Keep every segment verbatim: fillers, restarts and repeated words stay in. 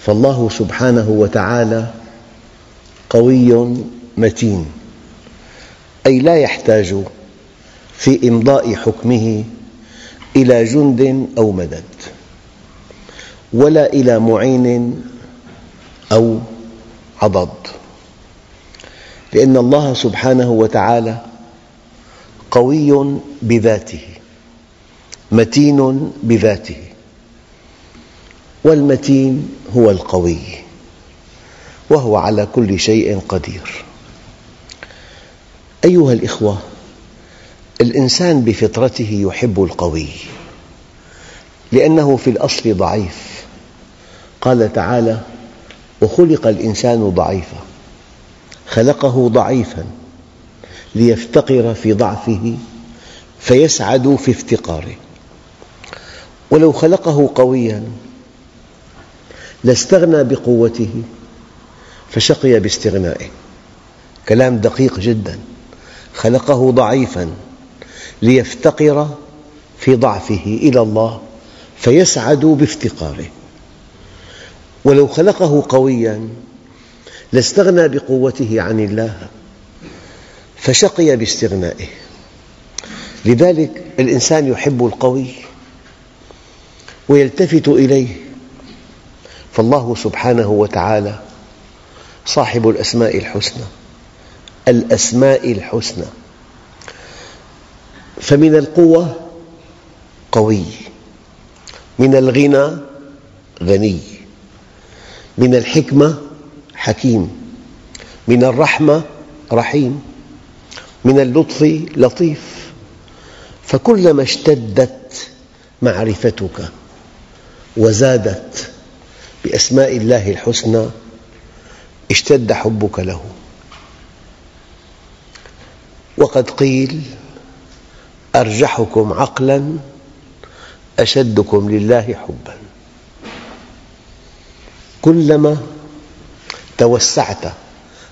فالله سبحانه وتعالى قوي متين، أي لا يحتاج في إمضاء حكمه إلى جند أو مدد، ولا إلى معين أو عضد، لأن الله سبحانه وتعالى قوي بذاته، متين بذاته، والمتين هو القوي، وهو على كل شيء قدير. أيها الإخوة، الإنسان بفطرته يحب القوي، لأنه في الأصل ضعيف. قال تعالى: وخلق الإنسان ضعيفا، خلقه ضعيفا ليفتقر في ضعفه فيسعد في افتقاره، ولو خلقه قويا لاستغنى بقوته فشقي باستغنائه. كلام دقيق جدا. خلقه ضعيفا ليفتقر في ضعفه إلى الله فيسعد بافتقاره، ولو خلقه قويا لاستغنى بقوته عن الله فشقي باستغنائه. لذلك الإنسان يحب القوي ويلتفت إليه. فالله سبحانه وتعالى صاحب الأسماء الحسنى، الأسماء الحسنى، فمن القوة قوي، من الغنى غني، من الحكمة حكيم، من الرحمة رحيم، من اللطف لطيف. فكلما اشتدت معرفتك وزادت بأسماء الله الحسنى اشتد حبك له. وقد قيل: أرجحكم عقلاً أشدكم لله حباً. كلما توسعت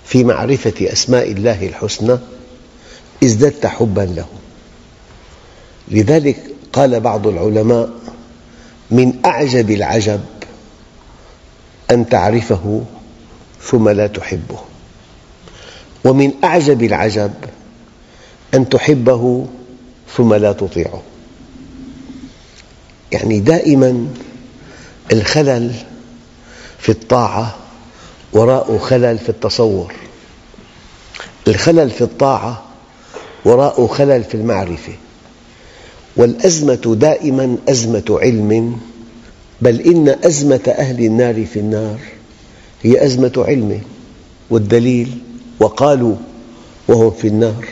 في معرفة أسماء الله الحسنى ازددت حباً له. لذلك قال بعض العلماء: من أعجب العجب أن تعرفه ثم لا تحبه، ومن أعجب العجب أن تحبه ثم لا تطيعه. يعني دائماً الخلل في الطاعة وراء خلل في التصور، الخلل في الطاعة وراء خلل في المعرفة، والأزمة دائماً أزمة علم، بل إن أزمة أهل النار في النار هي أزمة علم. والدليل: وقالوا وهم في النار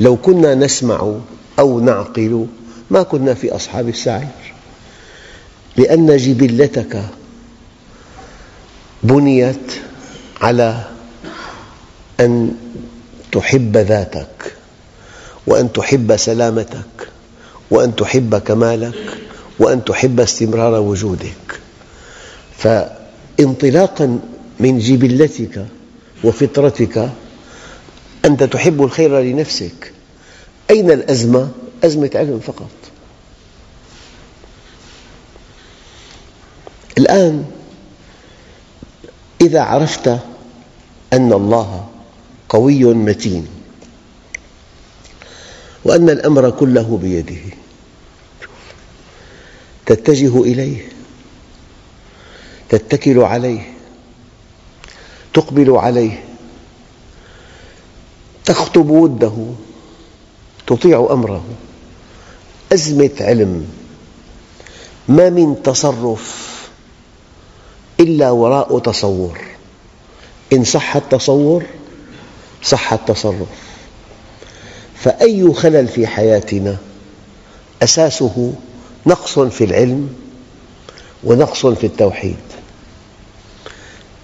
لو كنا نسمع أو نعقل ما كنا في أصحاب السعير. لأن جبلتك بنيت على أن تحب ذاتك، وأن تحب سلامتك، وأن تحب كمالك، وأن تحب استمرار وجودك. فانطلاقاً من جبلتك وفطرتك أنت تحب الخير لنفسك. أين الأزمة؟ أزمة علم فقط. الآن إذا عرفت أن الله قوي متين، وأن الأمر كله بيده، تتجه إليه، تتكل عليه، تقبل عليه، تخطب وده، تطيع أمره. أزمة علم، ما من تصرف إلا وراء تصور، إن صح التصور صح التصرف. فأي خلل في حياتنا أساسه نقص في العلم ونقص في التوحيد.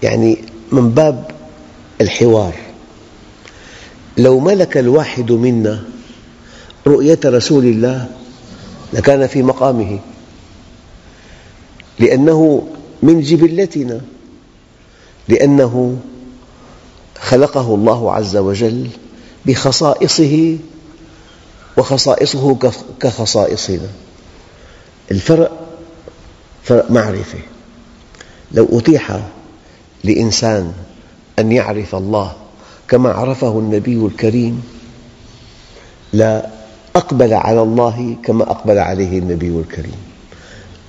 يعني من باب الحوار، لو ملك الواحد منا رؤية رسول الله لكان في مقامه، لأنه من جبلتنا، لأنه خلقه الله عز وجل بخصائصه وخصائصه كخصائصنا. الفرق فرق معرفة. لو أتيح لإنسان أن يعرف الله كما عرفه النبي الكريم لا أقبل على الله كما أقبل عليه النبي الكريم.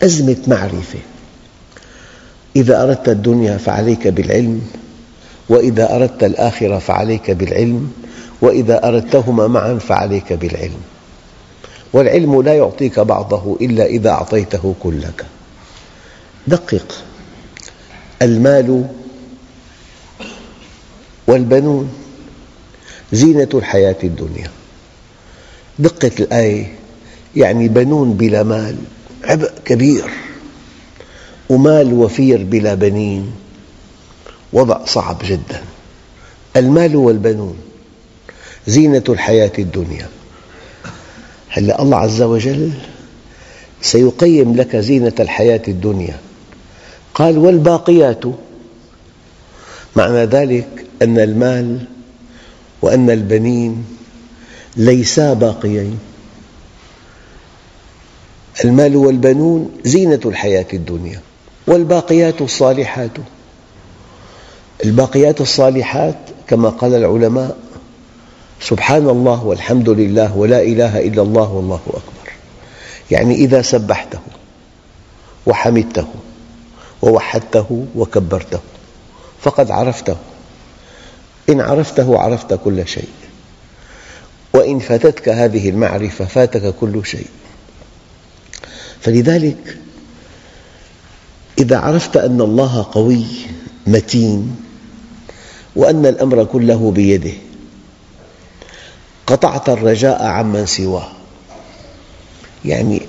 أزمة معرفة. إذا أردت الدنيا فعليك بالعلم، وإذا أردت الآخرة فعليك بالعلم، وإذا أردتهما معاً فعليك بالعلم. والعلم لا يعطيك بعضه إلا إذا أعطيته كلك. دقق. المال والبنون زينة الحياة الدنيا. دقة الآية، يعني بنون بلا مال عبء كبير، ومال وفير بلا بنين وضع صعب جداً. المال والبنون زينة الحياة الدنيا. هلأ الله عز وجل سيقيم لك زينة الحياة الدنيا، قال والباقيات. معنى ذلك أن المال وأن البنين ليسا باقيين. المال والبنون زينة الحياة الدنيا، والباقيات الصالحات. الباقيات الصالحات كما قال العلماء سبحان الله والحمد لله ولا إله إلا الله والله أكبر. يعني إذا سبحته وحمدته ووحدته وكبرته فقد عرفته. إن عرفته عرفت كل شيء، وإن فاتتك هذه المعرفة فاتك كل شيء. فلذلك إذا عرفت أن الله قوي متين وأن الأمر كله بيده قطعت الرجاء عمن سواه. يعني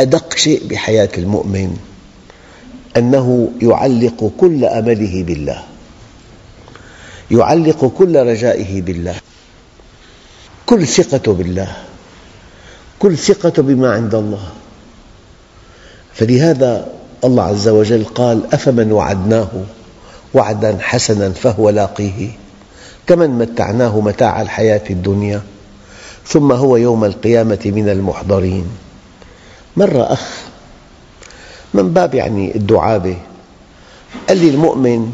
أدق شيء بحياة المؤمن أنه يعلق كل أمله بالله، يعلق كل رجائه بالله، كل ثقته بالله، كل ثقته بما عند الله. فلهذا الله عز وجل قال أفمن وعدناه وعداً حسناً فهو لاقيه كمن متعناه متاع الحياة الدنيا ثم هو يوم القيامة من المحضرين. مرة أخ من باب يعني الدعابة قال لي المؤمن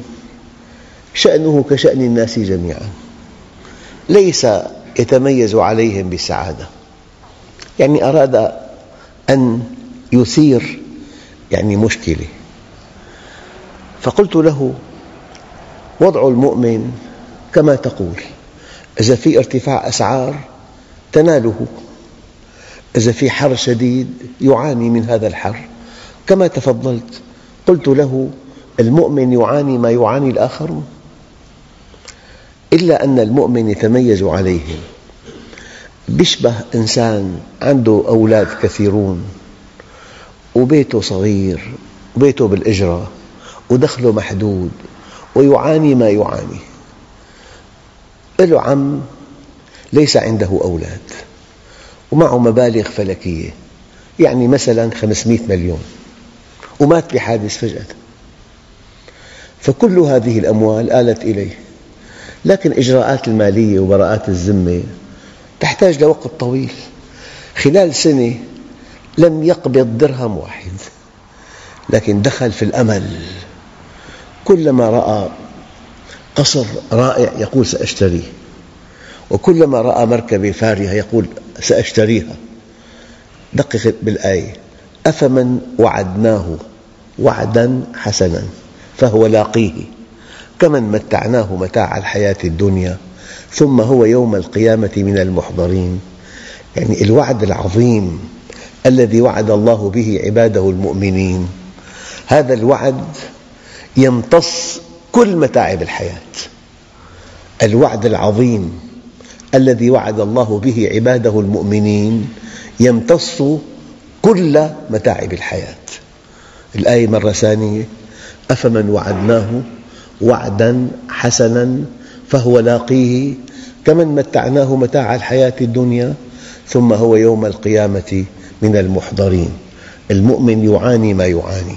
شأنه كشأن الناس جميعاً، ليس يتميز عليهم بالسعادة. يعني أراد أن يثير يعني مشكلة. فقلت له وضع المؤمن كما تقول، إذا في ارتفاع أسعار تناله، إذا في حر شديد يعاني من هذا الحر كما تفضلت. قلت له المؤمن يعاني ما يعاني الآخرون، إلا أن المؤمن يتميز عليهم. يشبه إنسان عنده أولاد كثيرون وبيته صغير وبيته بالإجرة ودخله محدود ويعاني ما يعاني. له عم ليس عنده أولاد ومعه مبالغ فلكية، يعني مثلاً خمسمئة مليون، ومات بحادث فجأة، فكل هذه الأموال آلت إليه. لكن إجراءات المالية وبراءات الذمة تحتاج لوقت طويل. خلال سنة لم يقبض درهم واحد، لكن دخل في الأمل. كلما رأى قصر رائع يقول سأشتريه، وكلما رأى مركبة فارهة يقول سأشتريها. دقق بالآية، أفمن وعدناه وعداً حسناً فهو لاقيه كمن متعناه متاع الحياة الدنيا ثم هو يوم القيامة من المحضرين. يعني الوعد العظيم الذي وعد الله به عباده المؤمنين، هذا الوعد يمتص كل متاعب الحياة. الوعد العظيم الذي وعد الله به عباده المؤمنين يمتص كل متاعب الحياة. الآية مرة ثانية: أفمن وعدناه وعداً حسناً فهو لاقيه كمن متعناه متاع الحياة الدنيا ثم هو يوم القيامة من المحضرين. المؤمن يعاني ما يعاني،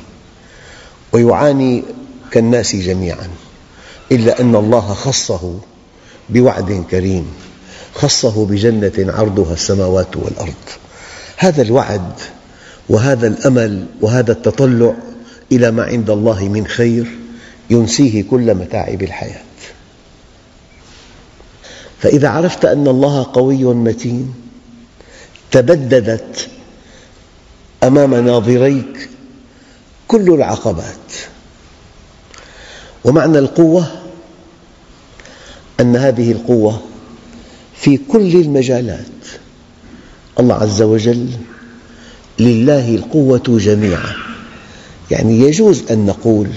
ويعاني كالناس جميعاً، إلا أن الله خصه بوعد كريم، خصه بجنة عرضها السماوات والأرض. هذا الوعد وهذا الأمل وهذا التطلع إلى ما عند الله من خير ينسيه كل متاعب الحياة. فإذا عرفت أن الله قوي متين تبددت أمام ناظريك كل العقبات. ومعنى القوة أن هذه القوة في كل المجالات. الله عز وجل: لله القوة جميعاً. يعني يجوز أن نقول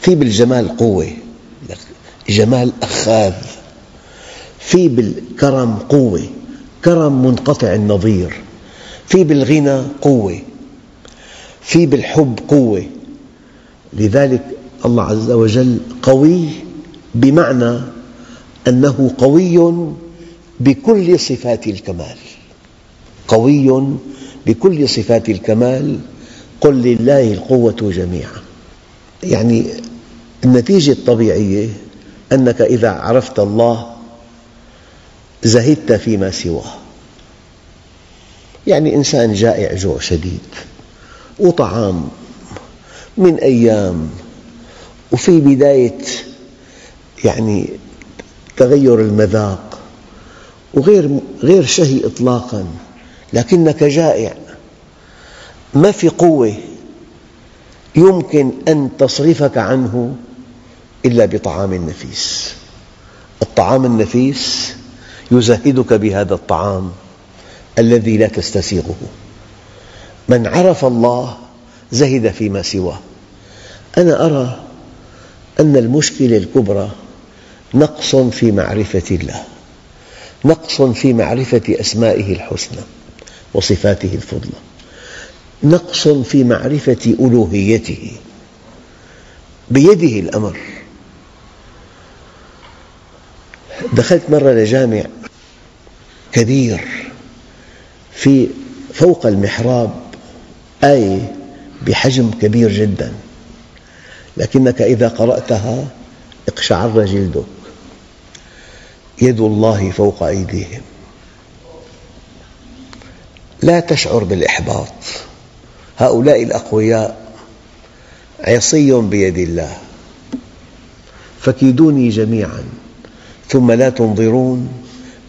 في بالجمال قوة، جمال أخاذ، في بالكرم قوة، كرم منقطع النظير، في بالغنى قوة، في بالحب قوة. لذلك الله عز وجل قوي بمعنى أنه قوي بكل صفات الكمال، قوي بكل صفات الكمال. قل لله القوة جميعاً. يعني النتيجة الطبيعية أنك إذا عرفت الله زهدت فيما سواه. يعني إنسان جائع جوع شديد وطعام من أيام، وفي بداية يعني تغير المذاق وغير غير شهي إطلاقاً، لكنك جائع. ما في قوة يمكن أن تصرفك عنه إلا بطعام نفيس. الطعام النفيس يزهدك بهذا الطعام الذي لا تستسيغه. من عرف الله زهد فيما سواه. أنا أرى أن المشكلة الكبرى نقص في معرفة الله، نقص في معرفة أسمائه الحسنى وصفاته الفضلى، نقص في معرفة ألوهيته. بيده الأمر. دخلت مرة لجامع كبير، في فوق المحراب آية بحجم كبير جداً، لكنك إذا قرأتها اقشعر جلدك: يد الله فوق أيديهم. لا تشعر بالإحباط. هؤلاء الأقوياء عصي بيد الله، فكيدوني جميعاً ثم لا تنظرون،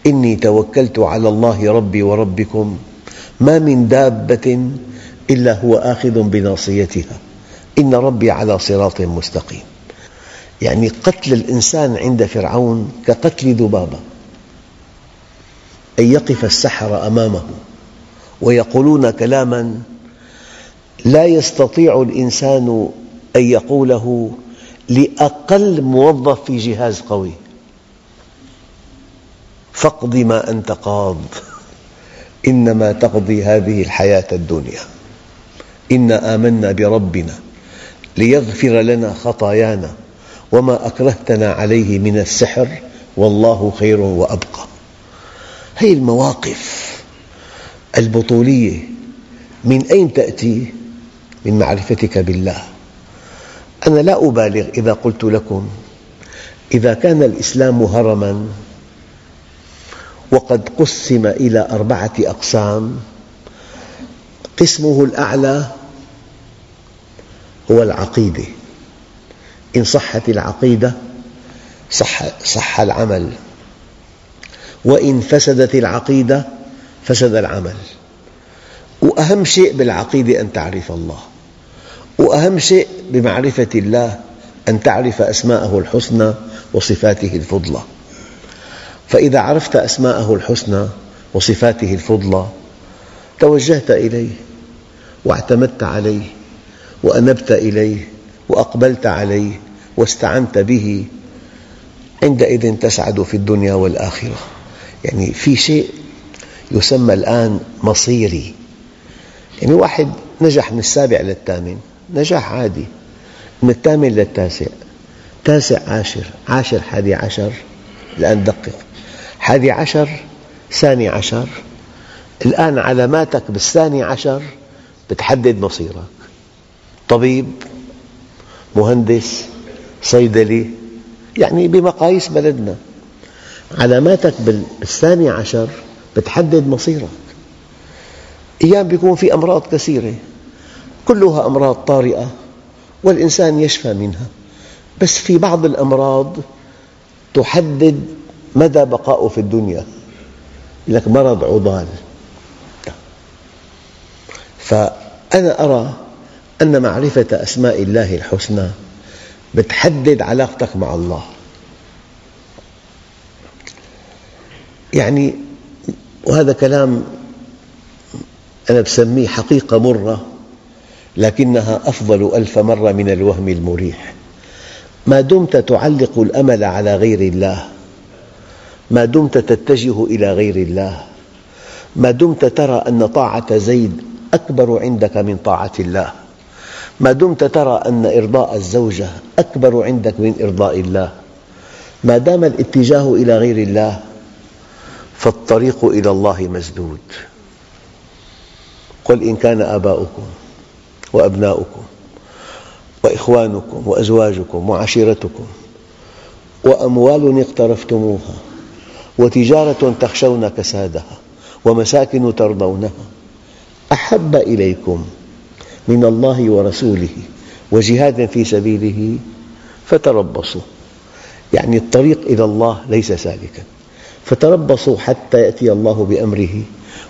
إني توكلت على الله ربي وربكم، ما من دابة إلا هو آخذ بناصيتها، إن ربي على صراط مستقيم. يعني قتل الإنسان عند فرعون كقتل ذبابة، أن يقف السحرة أمامه ويقولون كلاماً لا يستطيع الإنسان أن يقوله لأقل موظف في جهاز قوي. فاقض ما أنت قاض، إنما تقضي هذه الحياة الدنيا، إنا آمنا بربنا ليغفر لنا خطايانا وما أكرهتنا عليه من السحر والله خير وأبقى. هذه المواقف البطولية من أين تأتي؟ من معرفتك بالله. أنا لا أبالغ إذا قلت لكم: إذا كان الإسلام هرماً وقد قسم إلى أربعة أقسام، قسمه الأعلى هو العقيدة. إن صحت العقيدة صح, صح العمل، وإن فسدت العقيدة فسد العمل. وأهم شيء بالعقيدة أن تعرف الله، وأهم شيء بمعرفة الله أن تعرف أسماءه الحسنى وصفاته الفضلى. فإذا عرفت أسماءه الحسنى وصفاته الفضلى توجهت إليه واعتمدت عليه وأنبت إليه وأقبلت عليه واستعنت به، عندئذ تسعد في الدنيا والآخرة. يعني في شيء يسمى الآن مصيري، يعني واحد نجح من السابع للثامن نجاح عادي، من الثامن للتاسع، تاسع عاشر، عاشر حادي عشر، الآن دقق، حادي عشر، ثاني عشر، الآن علاماتك بالثاني عشر بتحدد مصيرك، طبيب، مهندس، صيدلي، يعني بمقاييس بلدنا، علاماتك بالثاني عشر بتحدد مصيرك. أيام يكون في أمراض كثيرة كلها أمراض طارئة والإنسان يشفى منها، بس في بعض الأمراض تحدد مدى بقائه في الدنيا، لك مرض عضال. فأنا أرى أن معرفة أسماء الله الحسنى بتحدد علاقتك مع الله. يعني وهذا كلام أنا بسميه حقيقة مرة لكنها أفضل ألف مرة من الوهم المريح. ما دمت تعلق الأمل على غير الله، ما دمت تتجه إلى غير الله، ما دمت ترى أن طاعة زيد أكبر عندك من طاعة الله، ما دمت ترى أن إرضاء الزوجة أكبر عندك من إرضاء الله، ما دام الاتجاه إلى غير الله فالطريق إلى الله مسدود. قل إن كان آباؤكم وأبناؤكم وإخوانكم وأزواجكم وعشيرتكم وأموال اقترفتموها وتجارة تخشون كسادها ومساكن ترضونها أحب إليكم من الله ورسوله وجهاد في سبيله فتربصوا، يعني الطريق إلى الله ليس سالكاً، فتربصوا حتى يأتي الله بأمره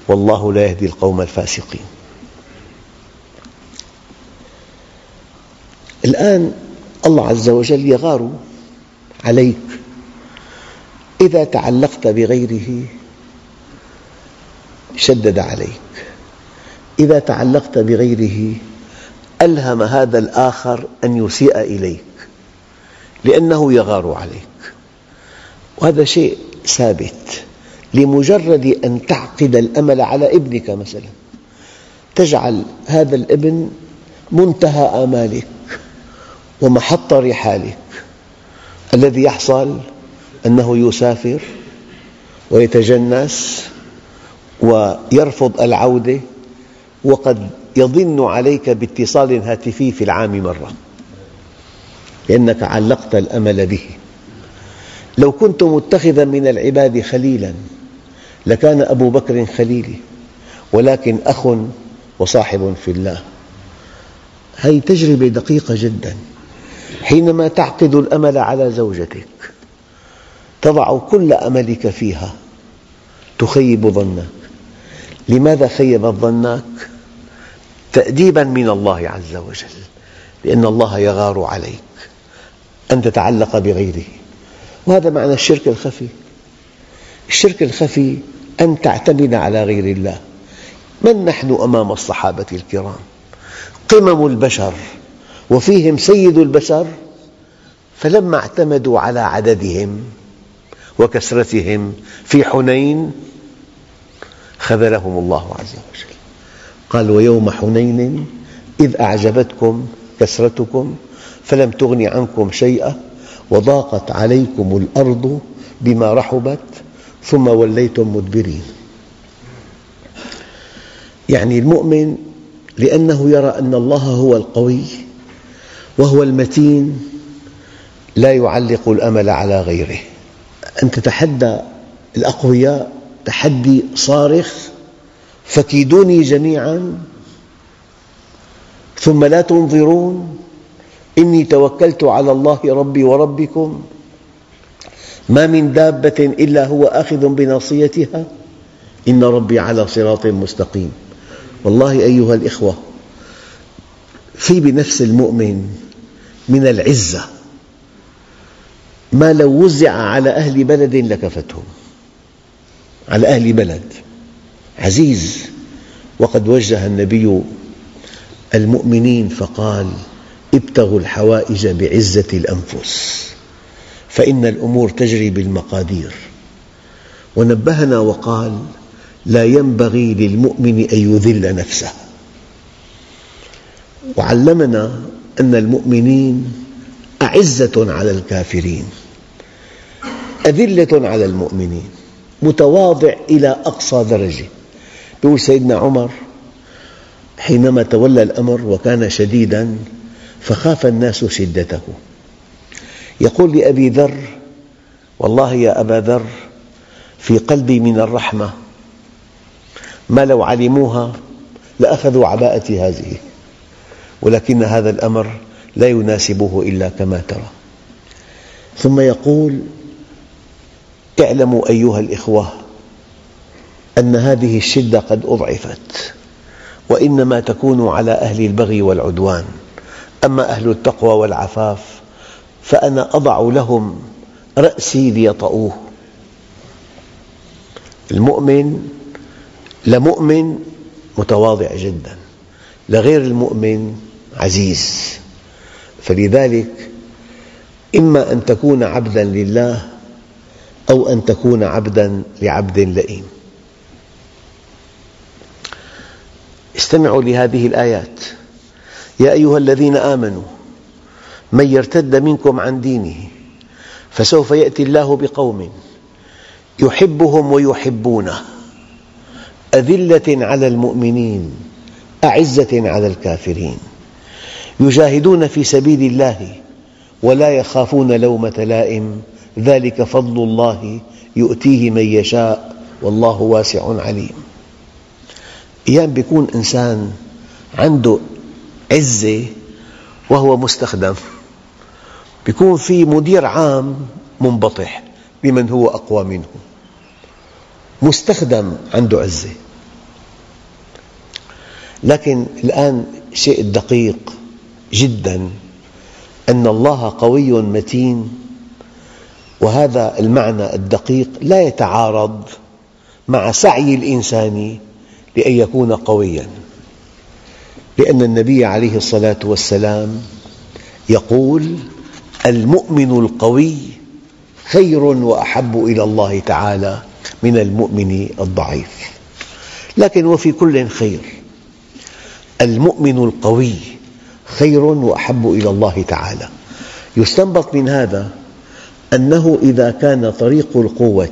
والله لا يهدي القوم الفاسقين. الآن الله عز وجل يغار عليك إذا تعلقت بغيره، شدد عليك، إذا تعلقت بغيره ألهم هذا الآخر أن يسيء إليك لأنه يغار عليك، وهذا شيء ثابت. لمجرد أن تعقد الأمل على ابنك مثلا تجعل هذا الابن منتهى آمالك ومحط رحالك، الذي يحصل أنه يسافر ويتجنس ويرفض العودة، وقد يضن عليك باتصال هاتفي في العام مرة لأنك علقت الأمل به. لو كنت متخذاً من العباد خليلاً لكان أبو بكر خليلي، ولكن أخ وصاحب في الله. هذه تجربة دقيقة جداً. حينما تعقد الأمل على زوجتك تضع كل أملك فيها، تخيب ظنك. لماذا خيبت ظنك؟ تأديباً من الله عز وجل، لأن الله يغار عليك أن تتعلق بغيره. وهذا معنى الشرك الخفي. الشرك الخفي أن تعتمد على غير الله. من نحن أمام الصحابة الكرام؟ قمم البشر وفيهم سيد البشر، فلما اعتمدوا على عددهم وكثرتهم في حنين خذلهم الله عز وجل. قال ويوم حنين إذ أعجبتكم كثرتكم فلم تغن عنكم شيئا وضاقت عليكم الأرض بما رحبت ثم وليتم مدبرين. يعني المؤمن لأنه يرى أن الله هو القوي وهو المتين لا يعلق الأمل على غيره. أن تتحدى الأقوياء تحدي صارخ، فكيدوني جميعاً ثم لا تنظرون إني توكلت على الله ربي وربكم ما من دابة إلا هو آخذ بناصيتها إن ربي على صراط مستقيم والله أيها الإخوة، في بنفس المؤمن من العزة ما لو وزع على أهل بلد لكفتهم، على أهل بلد عزيز. وقد وجه النبي المؤمنين فقال: ابتغوا الحوائج بعزة الأنفس فإن الأمور تجري بالمقادير. ونبهنا وقال: لا ينبغي للمؤمن أن يذل نفسه. وعلمنا أن المؤمنين أعزة على الكافرين، أذلة على المؤمنين، متواضع إلى أقصى درجة. يقول سيدنا عمر حينما تولى الأمر وكان شديداً فخاف الناس شدته، يقول لأبي ذر: والله يا أبا ذر، في قلبي من الرحمة ما لو علموها لأخذوا عباءتي هذه، ولكن هذا الأمر لا يناسبه إلا كما ترى. ثم يقول: اعلموا أيها الإخوة أن هذه الشدة قد أضعفت، وإنما تكون على أهل البغي والعدوان، أما أهل التقوى والعفاف فأنا أضع لهم رأسي ليطؤوه. المؤمن لمؤمن متواضع جداً، لغير المؤمن عزيز. فلذلك إما أن تكون عبداً لله أو أن تكون عبداً لعبد لئيم. استمعوا لهذه الآيات: يا أيها الذين آمنوا من يرتد منكم عن دينه فسوف يأتي الله بقوم يحبهم ويحبونه أذلة على المؤمنين أعزة على الكافرين يجاهدون في سبيل الله ولا يخافون لومة لائم ذلك فضل الله يؤتيه من يشاء والله واسع عليم. أيام بيكون إنسان عنده عزة وهو مستخدم، يكون في مدير عام منبطح بمن هو أقوى منه، مستخدم عنده عزة. لكن الآن شيء دقيق جداً أن الله قوي متين، وهذا المعنى الدقيق لا يتعارض مع سعي الإنسان لأن يكون قوياً، لأن النبي عليه الصلاة والسلام يقول: المؤمن القوي خير وأحب إلى الله تعالى من المؤمن الضعيف. لكن وفي كل خير، المؤمن القوي خير وأحب إلى الله تعالى. يستنبط من هذا أنه إذا كان طريق القوة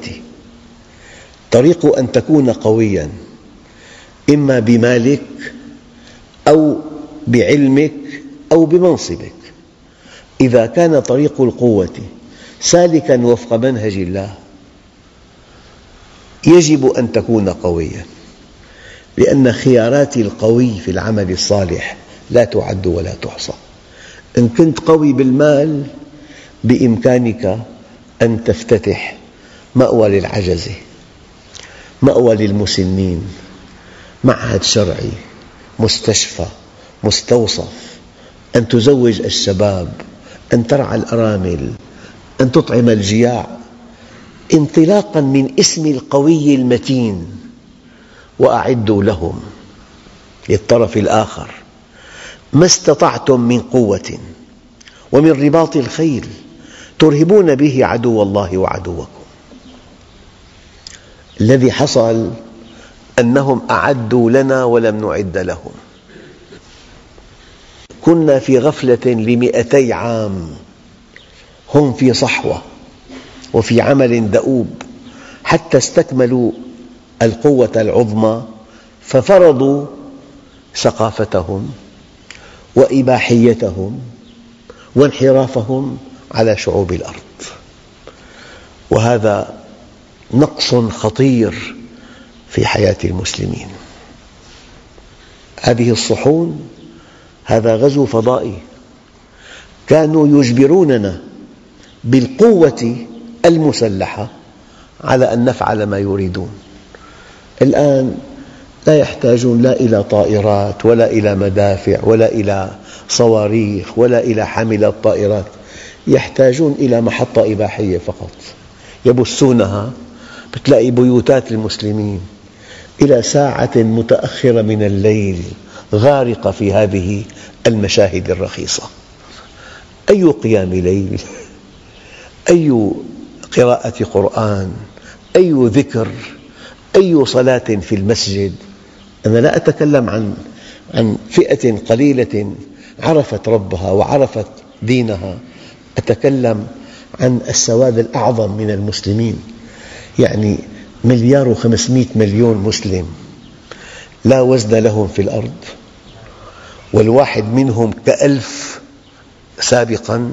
طريق أن تكون قوياً إما بمالك أو بعلمك أو بمنصبك، إذا كان طريق القوة سالكاً وفق منهج الله يجب أن تكون قوياً، لأن خيارات القوي في العمل الصالح لا تعد ولا تحصى. إن كنت قوي بالمال بإمكانك أن تفتتح مأوى للعجزة، مأوى للمسنين، معهد شرعي، مستشفى، مستوصف، أن تزوج الشباب، أن ترعى الأرامل، أن تطعم الجياع، انطلاقاً من اسم القوي المتين. وأعدوا لهم للطرف الآخر ما استطعتم من قوة ومن رباط الخيل ترهبون به عدو الله وعدوكم. الذي حصل أنهم أعدوا لنا ولم نعد لهم. كنا في غفلة لمئتي عام، هم في صحوة وفي عمل دؤوب حتى استكملوا القوة العظمى، ففرضوا ثقافتهم وإباحيتهم وانحرافهم على شعوب الأرض. وهذا نقص خطير في حياة المسلمين. هذه الصحون هذا غزو فضائي، كانوا يجبروننا بالقوة المسلحة على أن نفعل ما يريدون. الآن لا يحتاجون لا إلى طائرات ولا إلى مدافع ولا إلى صواريخ ولا إلى حاملات طائرات، يحتاجون إلى محطة إباحية فقط يبثونها، بتلاقي بيوتات المسلمين إلى ساعة متأخرة من الليل غارقة في هذه المشاهد الرخيصة. أي قيام ليل، أي قراءة قرآن، أي ذكر، أي صلاة في المسجد. أنا لا أتكلم عن عن فئة قليلة عرفت ربها وعرفت دينها، أتكلم عن السواد الأعظم من المسلمين، يعني مليار وخمسمائة مليون مسلم لا وزن لهم في الأرض، والواحد منهم كألف سابقاً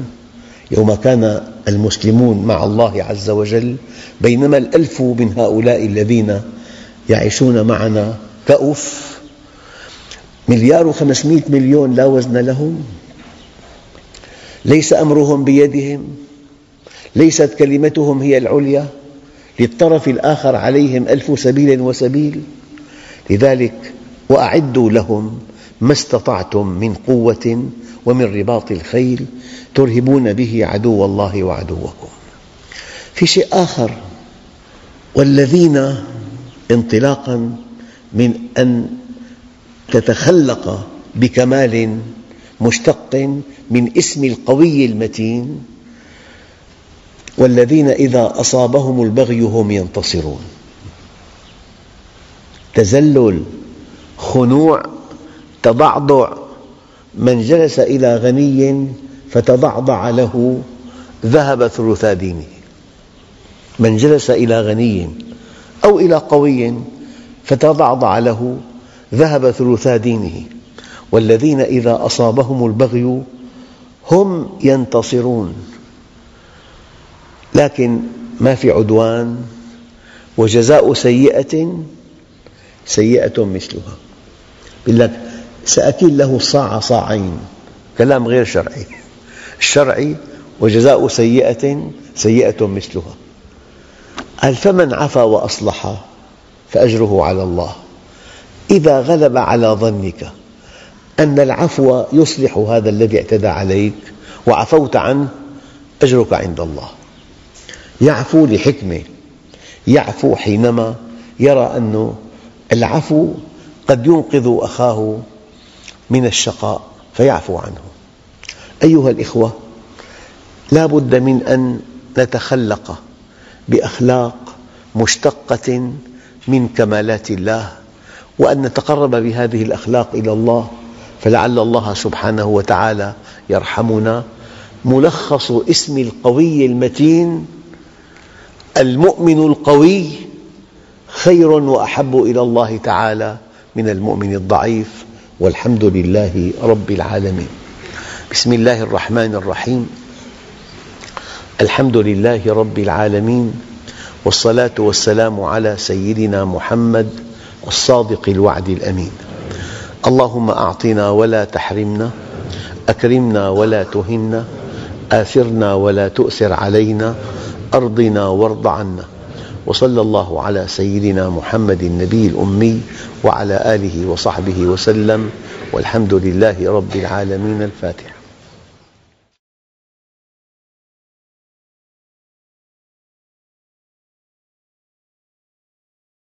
يوم كان المسلمون مع الله عز وجل، بينما الألف من هؤلاء الذين يعيشون معنا كألف، مليار وخمسمائة مليون لا وزن لهم، ليس أمرهم بيدهم، ليست كلمتهم هي العليا، للطرف الآخر عليهم ألف سبيل وسبيل. لذلك وأعدوا لهم ما استطعتم من قوة ومن رباط الخيل ترهبون به عدو الله وعدوكم. في شيء آخر، والذين، انطلاقاً من أن تتخلق بكمال مشتق من اسم القوي المتين، والذين إذا أصابهم البغي هم ينتصرون. تذلل، خنوع، تضعضع، من جلس إلى غني فتضعضع له ذهب ثلثا دينه. من جلس إلى غني أو إلى قوي فتضعضع له ذهب ثلثا دينه، والذين إذا أصابهم البغي هم ينتصرون. لكن ما في عدوان، وجزاء سيئة سيئة مثلها. يقول لك سأكيل له الصاع صاعين، كلام غير شرعي. الشرعي وجزاء سيئة سيئة مثلها. قال فمن عفا وأصلح فأجره على الله، إذا غلب على ظنك أن العفو يصلح هذا الذي اعتدى عليك وعفوت عنه أجرك عند الله. يعفو لحكمة، يعفو حينما يرى أن العفو قد ينقذ أخاه من الشقاء فيعفو عنه. أيها الإخوة، لا بد من أن نتخلق بأخلاق مشتقة من كمالات الله، وأن نتقرب بهذه الأخلاق إلى الله، فلعل الله سبحانه وتعالى يرحمنا. ملخص اسم القوي المتين: المؤمن القوي خير وأحب إلى الله تعالى من المؤمن الضعيف، والحمد لله رب العالمين. بسم الله الرحمن الرحيم. الحمد لله رب العالمين، والصلاة والسلام على سيدنا محمد الصادق الوعد الأمين. اللهم أعطنا ولا تحرمنا، أكرمنا ولا تهنا، آثرنا ولا تؤثر علينا، أرضنا وارض عنا. وصلى الله على سيدنا محمد النبي الأمي وعلى آله وصحبه وسلم، والحمد لله رب العالمين. الفاتحة.